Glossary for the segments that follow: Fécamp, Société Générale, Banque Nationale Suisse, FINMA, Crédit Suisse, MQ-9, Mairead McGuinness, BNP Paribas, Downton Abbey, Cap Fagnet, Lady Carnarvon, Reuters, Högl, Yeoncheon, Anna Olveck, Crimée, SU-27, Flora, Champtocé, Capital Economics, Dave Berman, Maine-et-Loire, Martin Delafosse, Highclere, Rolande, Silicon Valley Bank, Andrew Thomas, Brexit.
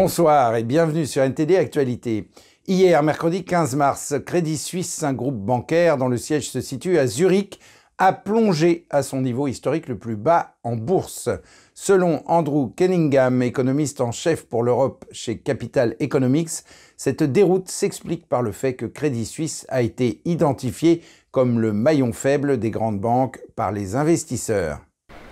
Bonsoir et bienvenue sur NTD Actualités. Hier, mercredi 15 mars, Crédit Suisse, un groupe bancaire dont le siège se situe à Zurich, a plongé à son niveau historique le plus bas en bourse. Selon Andrew Kenningham, économiste en chef pour l'Europe chez Capital Economics, cette déroute s'explique par le fait que Crédit Suisse a été identifié comme le maillon faible des grandes banques par les investisseurs.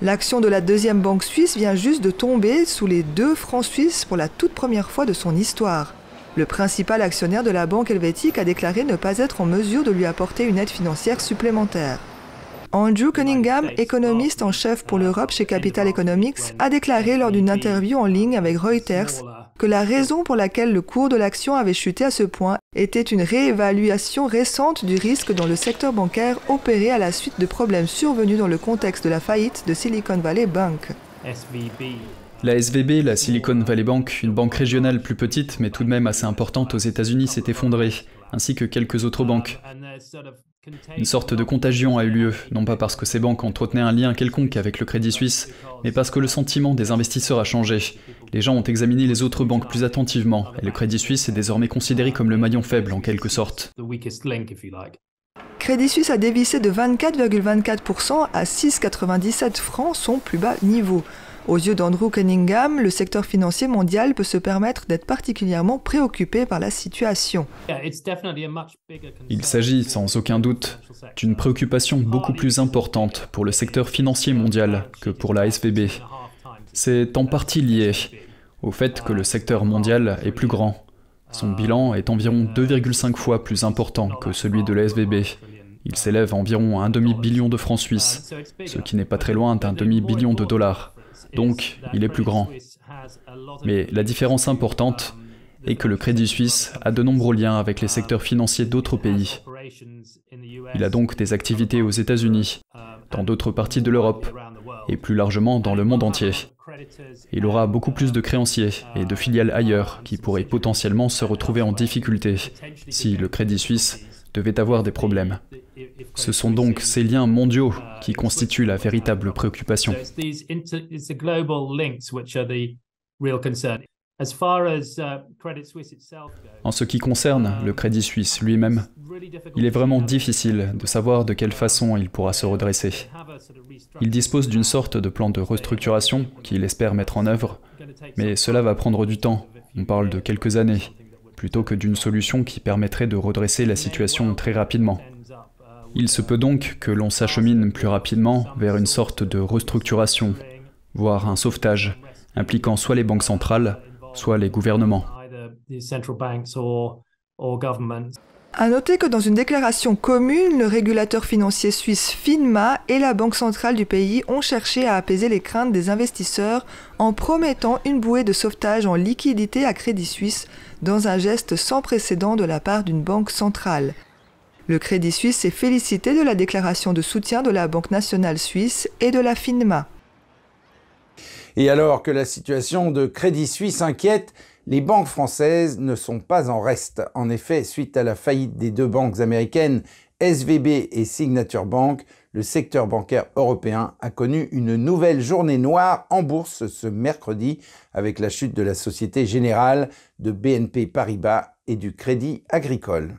L'action de la deuxième banque suisse vient juste de tomber sous les 2 francs suisses pour la toute première fois de son histoire. Le principal actionnaire de la banque helvétique a déclaré ne pas être en mesure de lui apporter une aide financière supplémentaire. Andrew Kenningham, économiste en chef pour l'Europe chez Capital Economics, a déclaré lors d'une interview en ligne avec Reuters que la raison pour laquelle le cours de l'action avait chuté à ce point était une réévaluation récente du risque dans le secteur bancaire opéré à la suite de problèmes survenus dans le contexte de la faillite de Silicon Valley Bank. La SVB, la Silicon Valley Bank, une banque régionale plus petite mais tout de même assez importante aux États-Unis, s'est effondrée, ainsi que quelques autres banques. Une sorte de contagion a eu lieu, non pas parce que ces banques entretenaient un lien quelconque avec le Crédit Suisse, mais parce que le sentiment des investisseurs a changé. Les gens ont examiné les autres banques plus attentivement, et le Crédit Suisse est désormais considéré comme le maillon faible en quelque sorte. Crédit Suisse a dévissé de 24,24% à 6,97 francs, son plus bas niveau. Aux yeux d'Andrew Kenningham, le secteur financier mondial peut se permettre d'être particulièrement préoccupé par la situation. Il s'agit, sans aucun doute, d'une préoccupation beaucoup plus importante pour le secteur financier mondial que pour la SVB. C'est en partie lié au fait que le secteur mondial est plus grand. Son bilan est environ 2,5 fois plus important que celui de la SVB. Il s'élève à environ un demi-billion de francs suisses, ce qui n'est pas très loin d'un demi-billion de dollars. Donc, il est plus grand. Mais la différence importante est que le Crédit Suisse a de nombreux liens avec les secteurs financiers d'autres pays. Il a donc des activités aux États-Unis, dans d'autres parties de l'Europe, et plus largement dans le monde entier. Il aura beaucoup plus de créanciers et de filiales ailleurs qui pourraient potentiellement se retrouver en difficulté si le Crédit Suisse devait avoir des problèmes. Ce sont donc ces liens mondiaux qui constituent la véritable préoccupation. En ce qui concerne le Crédit Suisse lui-même, il est vraiment difficile de savoir de quelle façon il pourra se redresser. Il dispose d'une sorte de plan de restructuration qu'il espère mettre en œuvre, mais cela va prendre du temps, on parle de quelques années, plutôt que d'une solution qui permettrait de redresser la situation très rapidement. Il se peut donc que l'on s'achemine plus rapidement vers une sorte de restructuration, voire un sauvetage, impliquant soit les banques centrales, soit les gouvernements. À noter que dans une déclaration commune, le régulateur financier suisse FINMA et la Banque centrale du pays ont cherché à apaiser les craintes des investisseurs en promettant une bouée de sauvetage en liquidité à Crédit Suisse dans un geste sans précédent de la part d'une banque centrale. Le Crédit Suisse s'est félicité de la déclaration de soutien de la Banque Nationale Suisse et de la FINMA. Et alors que la situation de Crédit Suisse inquiète, les banques françaises ne sont pas en reste. En effet, suite à la faillite des 2 banques américaines, SVB et Signature Bank, le secteur bancaire européen a connu une nouvelle journée noire en bourse ce mercredi avec la chute de la Société Générale, de BNP Paribas et du Crédit Agricole.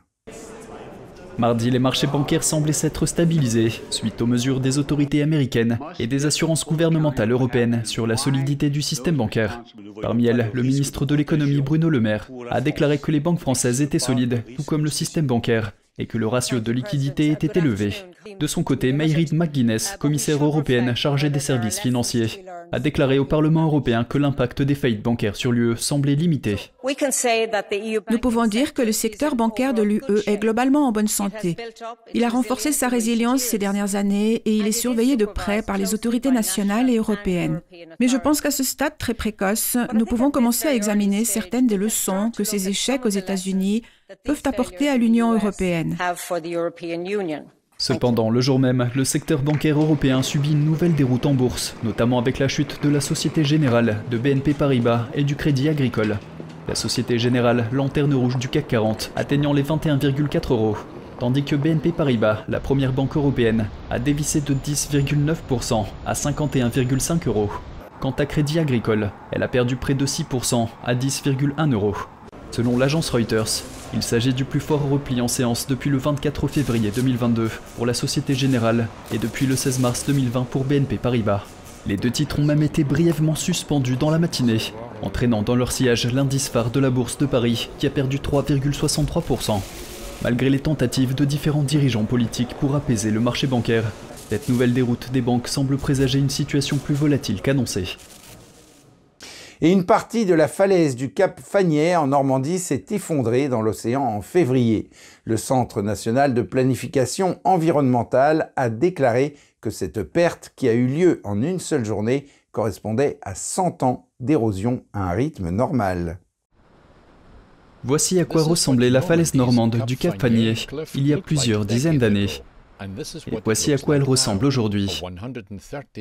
Mardi, les marchés bancaires semblaient s'être stabilisés suite aux mesures des autorités américaines et des assurances gouvernementales européennes sur la solidité du système bancaire. Parmi elles, le ministre de l'économie Bruno Le Maire a déclaré que les banques françaises étaient solides, tout comme le système bancaire, et que le ratio de liquidité était élevé. De son côté, Mairead McGuinness, commissaire européenne chargée des services financiers, a déclaré au Parlement européen que l'impact des faillites bancaires sur l'UE semblait limité. Nous pouvons dire que le secteur bancaire de l'UE est globalement en bonne santé. Il a renforcé sa résilience ces dernières années et il est surveillé de près par les autorités nationales et européennes. Mais je pense qu'à ce stade très précoce, nous pouvons commencer à examiner certaines des leçons que ces échecs aux États-Unis peuvent apporter à l'Union européenne. Cependant, le jour même, le secteur bancaire européen subit une nouvelle déroute en bourse, notamment avec la chute de la Société Générale, de BNP Paribas et du Crédit Agricole. La Société Générale, lanterne rouge du CAC 40, atteignant les 21,4 €, tandis que BNP Paribas, la première banque européenne, a dévissé de 10,9% à 51,5 €. Quant à Crédit Agricole, elle a perdu près de 6% à 10,1 €. Selon l'agence Reuters, il s'agit du plus fort repli en séance depuis le 24 février 2022 pour la Société Générale et depuis le 16 mars 2020 pour BNP Paribas. Les deux titres ont même été brièvement suspendus dans la matinée, entraînant dans leur sillage l'indice phare de la Bourse de Paris qui a perdu 3,63%. Malgré les tentatives de différents dirigeants politiques pour apaiser le marché bancaire, cette nouvelle déroute des banques semble présager une situation plus volatile qu'annoncée. Et une partie de la falaise du Cap Fagnet en Normandie s'est effondrée dans l'océan en février. Le Centre national de planification environnementale a déclaré que cette perte qui a eu lieu en une seule journée correspondait à 100 ans d'érosion à un rythme normal. Voici à quoi ressemblait la falaise normande du Cap Fagnet il y a plusieurs dizaines d'années. Et voici à quoi elle ressemble aujourd'hui.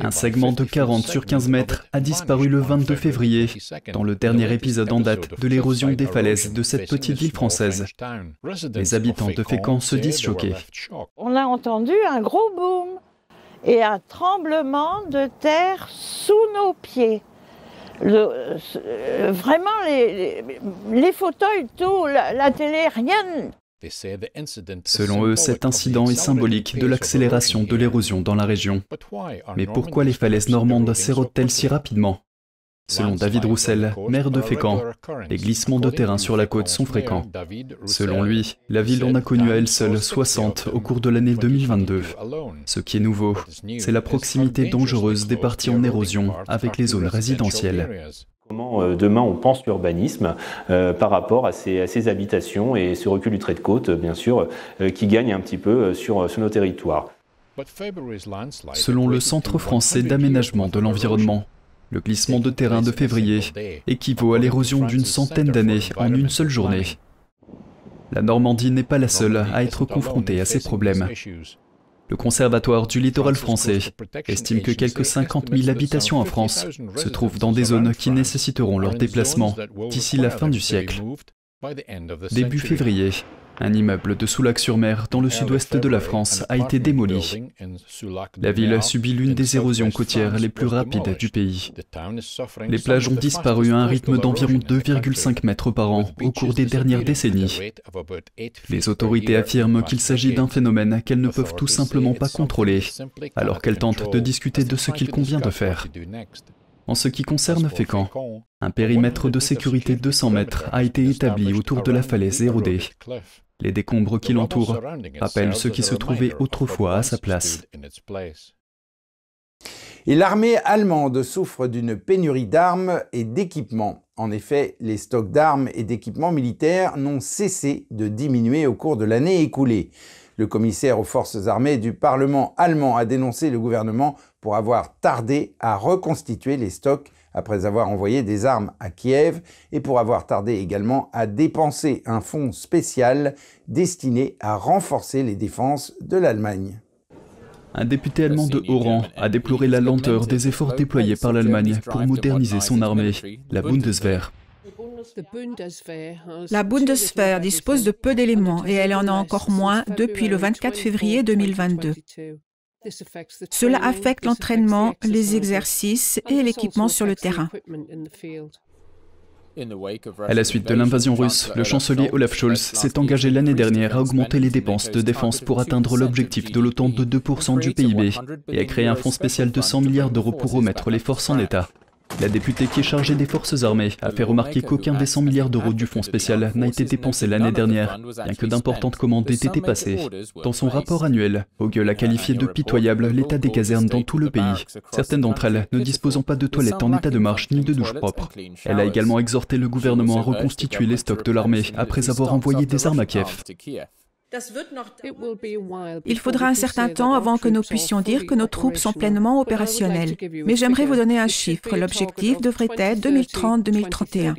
Un segment de 40 sur 15 mètres a disparu le 22 février, dans le dernier épisode en date de l'érosion des falaises de cette petite ville française. Les habitants de Fécamp se disent choqués. On a entendu un gros boom et un tremblement de terre sous nos pieds. Vraiment, les fauteuils, tout, la télé, rien. Selon eux, cet incident est symbolique de l'accélération de l'érosion dans la région. Mais pourquoi les falaises normandes s'érodent-elles si rapidement? Selon David Roussel, maire de Fécamp, les glissements de terrain sur la côte sont fréquents. Selon lui, la ville en a connu à elle seule 60 au cours de l'année 2022. Ce qui est nouveau, c'est la proximité dangereuse des parties en érosion avec les zones résidentielles. Comment demain on pense l'urbanisme par rapport à ces habitations et ce recul du trait de côte, bien sûr, qui gagne un petit peu sur nos territoires. Selon le Centre français d'aménagement de l'environnement, le glissement de terrain de février équivaut à l'érosion d'une centaine d'années en une seule journée. La Normandie n'est pas la seule à être confrontée à ces problèmes. Le Conservatoire du littoral français estime que quelques 50 000 habitations en France se trouvent dans des zones qui nécessiteront leur déplacement d'ici la fin du siècle. Début février, un immeuble de Soulac-sur-Mer dans le sud-ouest de la France a été démoli. La ville a subi l'une des érosions côtières les plus rapides du pays. Les plages ont disparu à un rythme d'environ 2,5 mètres par an au cours des dernières décennies. Les autorités affirment qu'il s'agit d'un phénomène qu'elles ne peuvent tout simplement pas contrôler, alors qu'elles tentent de discuter de ce qu'il convient de faire. En ce qui concerne Fécamp, un périmètre de sécurité de 100 mètres a été établi autour de la falaise érodée. Les décombres qui l'entourent rappellent ce qui se trouvait autrefois à sa place. Et l'armée allemande souffre d'une pénurie d'armes et d'équipements. En effet, les stocks d'armes et d'équipements militaires n'ont cessé de diminuer au cours de l'année écoulée. Le commissaire aux forces armées du Parlement allemand a dénoncé le gouvernement pour avoir tardé à reconstituer les stocks après avoir envoyé des armes à Kiev et pour avoir tardé également à dépenser un fonds spécial destiné à renforcer les défenses de l'Allemagne. Un député allemand de haut rang a déploré la lenteur des efforts déployés par l'Allemagne pour moderniser son armée, la Bundeswehr. La Bundeswehr dispose de peu d'éléments et elle en a encore moins depuis le 24 février 2022. Cela affecte l'entraînement, les exercices et l'équipement sur le terrain. À la suite de l'invasion russe, le chancelier Olaf Scholz s'est engagé l'année dernière à augmenter les dépenses de défense pour atteindre l'objectif de l'OTAN de 2% du PIB et à créer un fonds spécial de 100 milliards € pour remettre les forces en état. La députée qui est chargée des forces armées a fait remarquer qu'aucun des 100 milliards € du fonds spécial n'a été dépensé l'année dernière, bien que d'importantes commandes aient été passées. Dans son rapport annuel, Högl a qualifié de pitoyable l'état des casernes dans tout le pays, certaines d'entre elles ne disposant pas de toilettes en état de marche ni de douche propre. Elle a également exhorté le gouvernement à reconstituer les stocks de l'armée après avoir envoyé des armes à Kiev. Il faudra un certain temps avant que nous puissions dire que nos troupes sont pleinement opérationnelles. Mais j'aimerais vous donner un chiffre. L'objectif devrait être 2030-2031.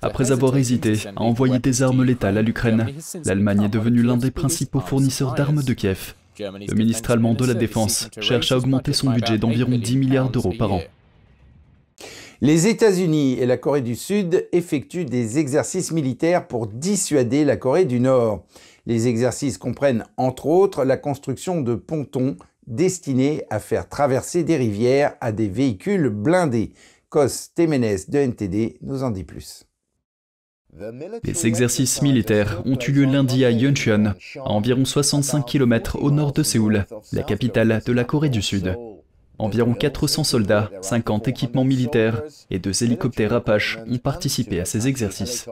Après avoir hésité à envoyer des armes létales à l'Ukraine, l'Allemagne est devenue l'un des principaux fournisseurs d'armes de Kiev. Le ministre allemand de la Défense cherche à augmenter son budget d'environ 10 milliards € par an. Les États-Unis et la Corée du Sud effectuent des exercices militaires pour dissuader la Corée du Nord. Les exercices comprennent entre autres la construction de pontons, destiné à faire traverser des rivières à des véhicules blindés. Kos Temenes de NTD nous en dit plus. Les exercices militaires ont eu lieu lundi à Yeoncheon, à environ 65 km au nord de Séoul, la capitale de la Corée du Sud. Environ 400 soldats, 50 équipements militaires et 2 hélicoptères Apache ont participé à ces exercices.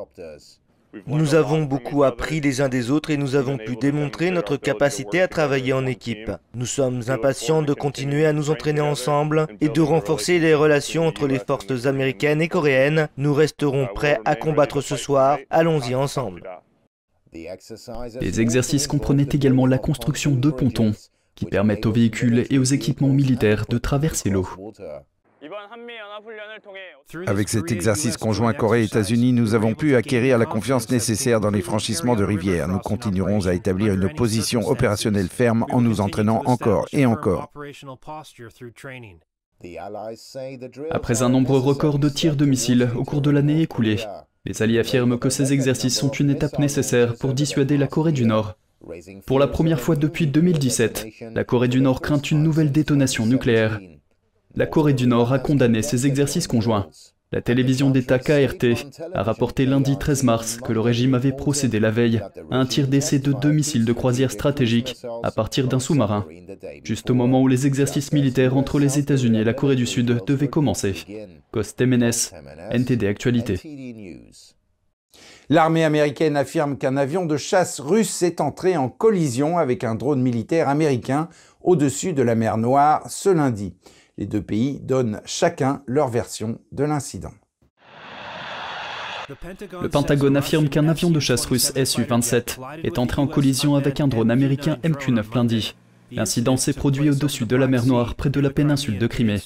Nous avons beaucoup appris les uns des autres et nous avons pu démontrer notre capacité à travailler en équipe. Nous sommes impatients de continuer à nous entraîner ensemble et de renforcer les relations entre les forces américaines et coréennes. Nous resterons prêts à combattre ce soir. Allons-y ensemble. Les exercices comprenaient également la construction de pontons qui permettent aux véhicules et aux équipements militaires de traverser l'eau. Avec cet exercice conjoint Corée-États-Unis, nous avons pu acquérir la confiance nécessaire dans les franchissements de rivières. Nous continuerons à établir une position opérationnelle ferme en nous entraînant encore et encore. Après un nombre record de tirs de missiles au cours de l'année écoulée, les alliés affirment que ces exercices sont une étape nécessaire pour dissuader la Corée du Nord. Pour la première fois depuis 2017, la Corée du Nord craint une nouvelle détonation nucléaire. La Corée du Nord a condamné ces exercices conjoints. La télévision d'État KRT a rapporté lundi 13 mars que le régime avait procédé la veille à un tir d'essai de 2 missiles de croisière stratégique à partir d'un sous-marin, juste au moment où les exercices militaires entre les États-Unis et la Corée du Sud devaient commencer. Kos Temenes, NTD Actualités. L'armée américaine affirme qu'un avion de chasse russe est entré en collision avec un drone militaire américain au-dessus de la mer Noire ce lundi. Les 2 pays donnent chacun leur version de l'incident. Le Pentagone affirme qu'un avion de chasse russe SU-27 est entré en collision avec un drone américain MQ-9 lundi. L'incident s'est produit au-dessus de la mer Noire, près de la péninsule de Crimée.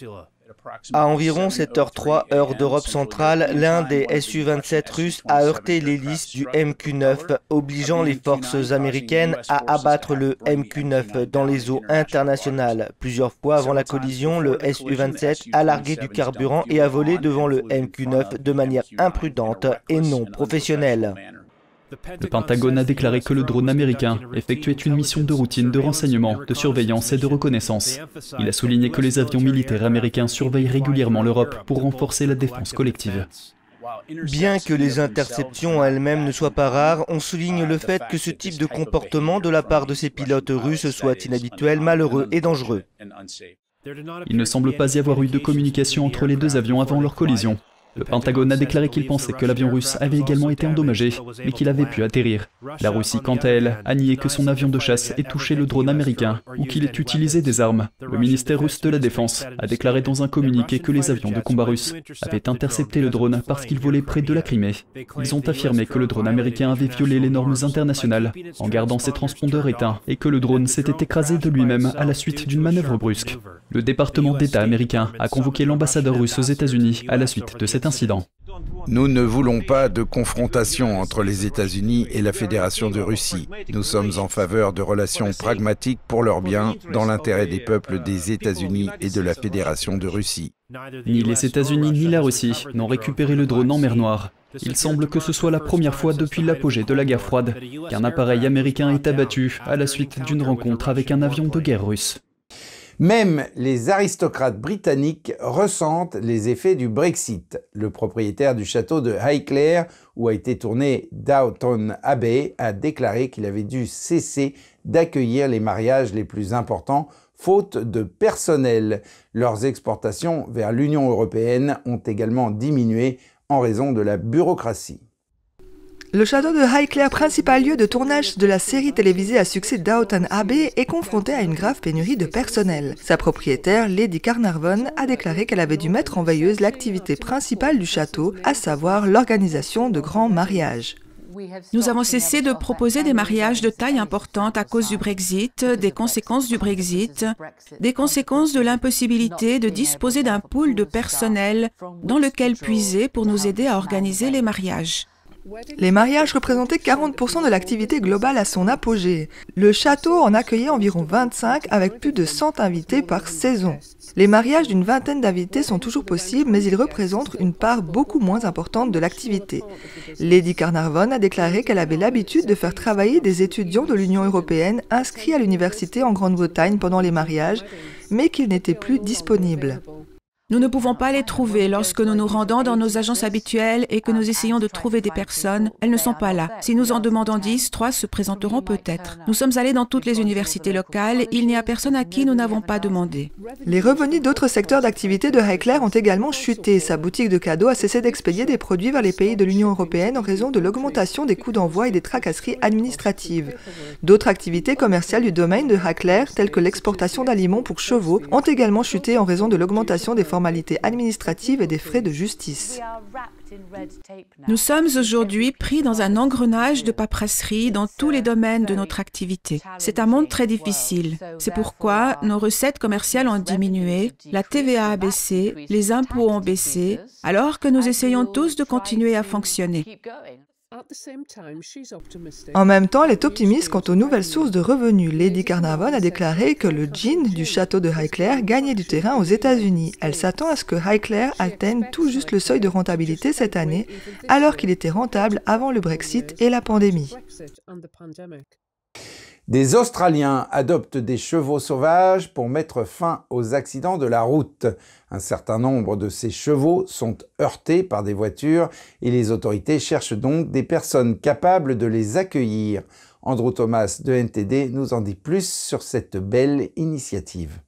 À environ 7h03, heure d'Europe centrale, l'un des SU-27 russes a heurté l'hélice du MQ-9, obligeant les forces américaines à abattre le MQ-9 dans les eaux internationales. Plusieurs fois avant la collision, le SU-27 a largué du carburant et a volé devant le MQ-9 de manière imprudente et non professionnelle. Le Pentagone a déclaré que le drone américain effectuait une mission de routine de renseignement, de surveillance et de reconnaissance. Il a souligné que les avions militaires américains surveillent régulièrement l'Europe pour renforcer la défense collective. Bien que les interceptions elles-mêmes ne soient pas rares, on souligne le fait que ce type de comportement de la part de ces pilotes russes soit inhabituel, malheureux et dangereux. Il ne semble pas y avoir eu de communication entre les 2 avions avant leur collision. Le Pentagone a déclaré qu'il pensait que l'avion russe avait également été endommagé, mais qu'il avait pu atterrir. La Russie, quant à elle, a nié que son avion de chasse ait touché le drone américain ou qu'il ait utilisé des armes. Le ministère russe de la Défense a déclaré dans un communiqué que les avions de combat russes avaient intercepté le drone parce qu'il volait près de la Crimée. Ils ont affirmé que le drone américain avait violé les normes internationales en gardant ses transpondeurs éteints et que le drone s'était écrasé de lui-même à la suite d'une manœuvre brusque. Le département d'État américain a convoqué l'ambassadeur russe aux États-Unis à la suite de cette incident. Nous ne voulons pas de confrontation entre les États-Unis et la Fédération de Russie. Nous sommes en faveur de relations pragmatiques pour leur bien, dans l'intérêt des peuples des États-Unis et de la Fédération de Russie. Ni les États-Unis ni la Russie n'ont récupéré le drone en mer Noire. Il semble que ce soit la première fois depuis l'apogée de la guerre froide qu'un appareil américain est abattu à la suite d'une rencontre avec un avion de guerre russe. Même les aristocrates britanniques ressentent les effets du Brexit. Le propriétaire du château de Highclere, où a été tourné Downton Abbey, a déclaré qu'il avait dû cesser d'accueillir les mariages les plus importants, faute de personnel. Leurs exportations vers l'Union européenne ont également diminué en raison de la bureaucratie. Le château de Highclere, principal lieu de tournage de la série télévisée à succès Downton Abbey, est confronté à une grave pénurie de personnel. Sa propriétaire, Lady Carnarvon, a déclaré qu'elle avait dû mettre en veilleuse l'activité principale du château, à savoir l'organisation de grands mariages. Nous avons cessé de proposer des mariages de taille importante à cause du Brexit, des conséquences du Brexit, des conséquences de l'impossibilité de disposer d'un pool de personnel dans lequel puiser pour nous aider à organiser les mariages. Les mariages représentaient 40% de l'activité globale à son apogée. Le château en accueillait environ 25 avec plus de 100 invités par saison. Les mariages d'une vingtaine d'invités sont toujours possibles, mais ils représentent une part beaucoup moins importante de l'activité. Lady Carnarvon a déclaré qu'elle avait l'habitude de faire travailler des étudiants de l'Union européenne inscrits à l'université en Grande-Bretagne pendant les mariages, mais qu'ils n'étaient plus disponibles. Nous ne pouvons pas les trouver lorsque nous nous rendons dans nos agences habituelles et que nous essayons de trouver des personnes. Elles ne sont pas là. Si nous en demandons 10, 3 se présenteront peut-être. Nous sommes allés dans toutes les universités locales. Il n'y a personne à qui nous n'avons pas demandé. Les revenus d'autres secteurs d'activité de Högl ont également chuté. Sa boutique de cadeaux a cessé d'expédier des produits vers les pays de l'Union européenne en raison de l'augmentation des coûts d'envoi et des tracasseries administratives. D'autres activités commerciales du domaine de Högl, telles que l'exportation d'aliments pour chevaux, ont également chuté en raison de l'augmentation des formalités administratives et des frais de justice. Nous sommes aujourd'hui pris dans un engrenage de paperasserie dans tous les domaines de notre activité. C'est un monde très difficile. C'est pourquoi nos recettes commerciales ont diminué, la TVA a baissé, les impôts ont baissé, alors que nous essayons tous de continuer à fonctionner. En même temps, elle est optimiste quant aux nouvelles sources de revenus. Lady Carnarvon a déclaré que le gin du château de Högl gagnait du terrain aux États-Unis. Elle s'attend à ce que Högl atteigne tout juste le seuil de rentabilité cette année, alors qu'il était rentable avant le Brexit et la pandémie. Des Australiens adoptent des chevaux sauvages pour mettre fin aux accidents de la route. Un certain nombre de ces chevaux sont heurtés par des voitures et les autorités cherchent donc des personnes capables de les accueillir. Andrew Thomas de NTD nous en dit plus sur cette belle initiative.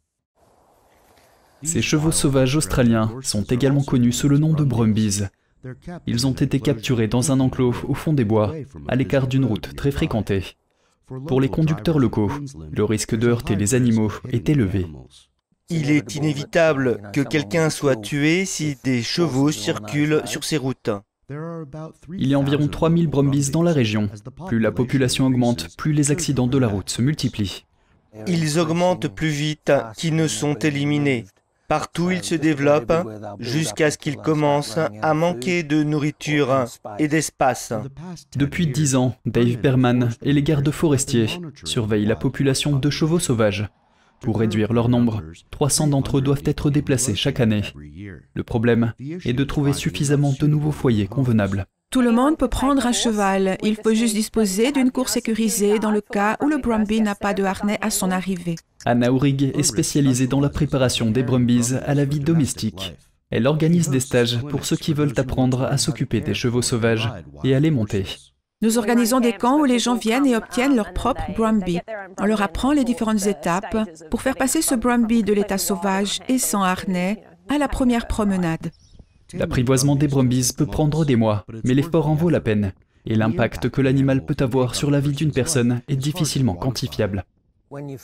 Ces chevaux sauvages australiens sont également connus sous le nom de Brumbies. Ils ont été capturés dans un enclos au fond des bois, à l'écart d'une route très fréquentée. Pour les conducteurs locaux, le risque de heurter les animaux est élevé. Il est inévitable que quelqu'un soit tué si des chevaux circulent sur ces routes. Il y a environ 3000 Brumbies dans la région. Plus la population augmente, plus les accidents de la route se multiplient. Ils augmentent plus vite qu'ils ne sont éliminés. Partout ils se développent jusqu'à ce qu'ils commencent à manquer de nourriture et d'espace. Depuis 10 ans, Dave Berman et les gardes forestiers surveillent la population de chevaux sauvages. Pour réduire leur nombre, 300 d'entre eux doivent être déplacés chaque année. Le problème est de trouver suffisamment de nouveaux foyers convenables. Tout le monde peut prendre un cheval. Il faut juste disposer d'une cour sécurisée dans le cas où le Brumby n'a pas de harnais à son arrivée. Anna Ourig est spécialisée dans la préparation des Brumbies à la vie domestique. Elle organise des stages pour ceux qui veulent apprendre à s'occuper des chevaux sauvages et à les monter. Nous organisons des camps où les gens viennent et obtiennent leur propre Brumby. On leur apprend les différentes étapes pour faire passer ce Brumby de l'état sauvage et sans harnais à la première promenade. L'apprivoisement des Brumbies peut prendre des mois, mais l'effort en vaut la peine. Et l'impact que l'animal peut avoir sur la vie d'une personne est difficilement quantifiable.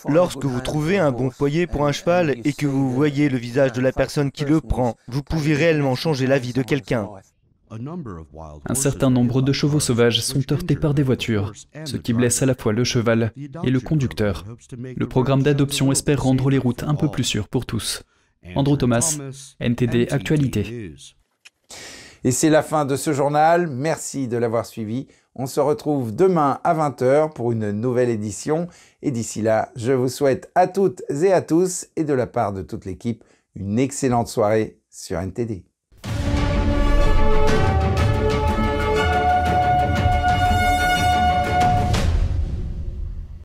Lorsque vous trouvez un bon foyer pour un cheval et que vous voyez le visage de la personne qui le prend, vous pouvez réellement changer la vie de quelqu'un. Un certain nombre de chevaux sauvages sont heurtés par des voitures, ce qui blesse à la fois le cheval et le conducteur. Le programme d'adoption espère rendre les routes un peu plus sûres pour tous. Andrew Thomas, NTD Actualités. Et c'est la fin de ce journal. Merci de l'avoir suivi. On se retrouve demain à 20 h pour une nouvelle édition. Et d'ici là, je vous souhaite à toutes et à tous, et de la part de toute l'équipe, une excellente soirée sur NTD.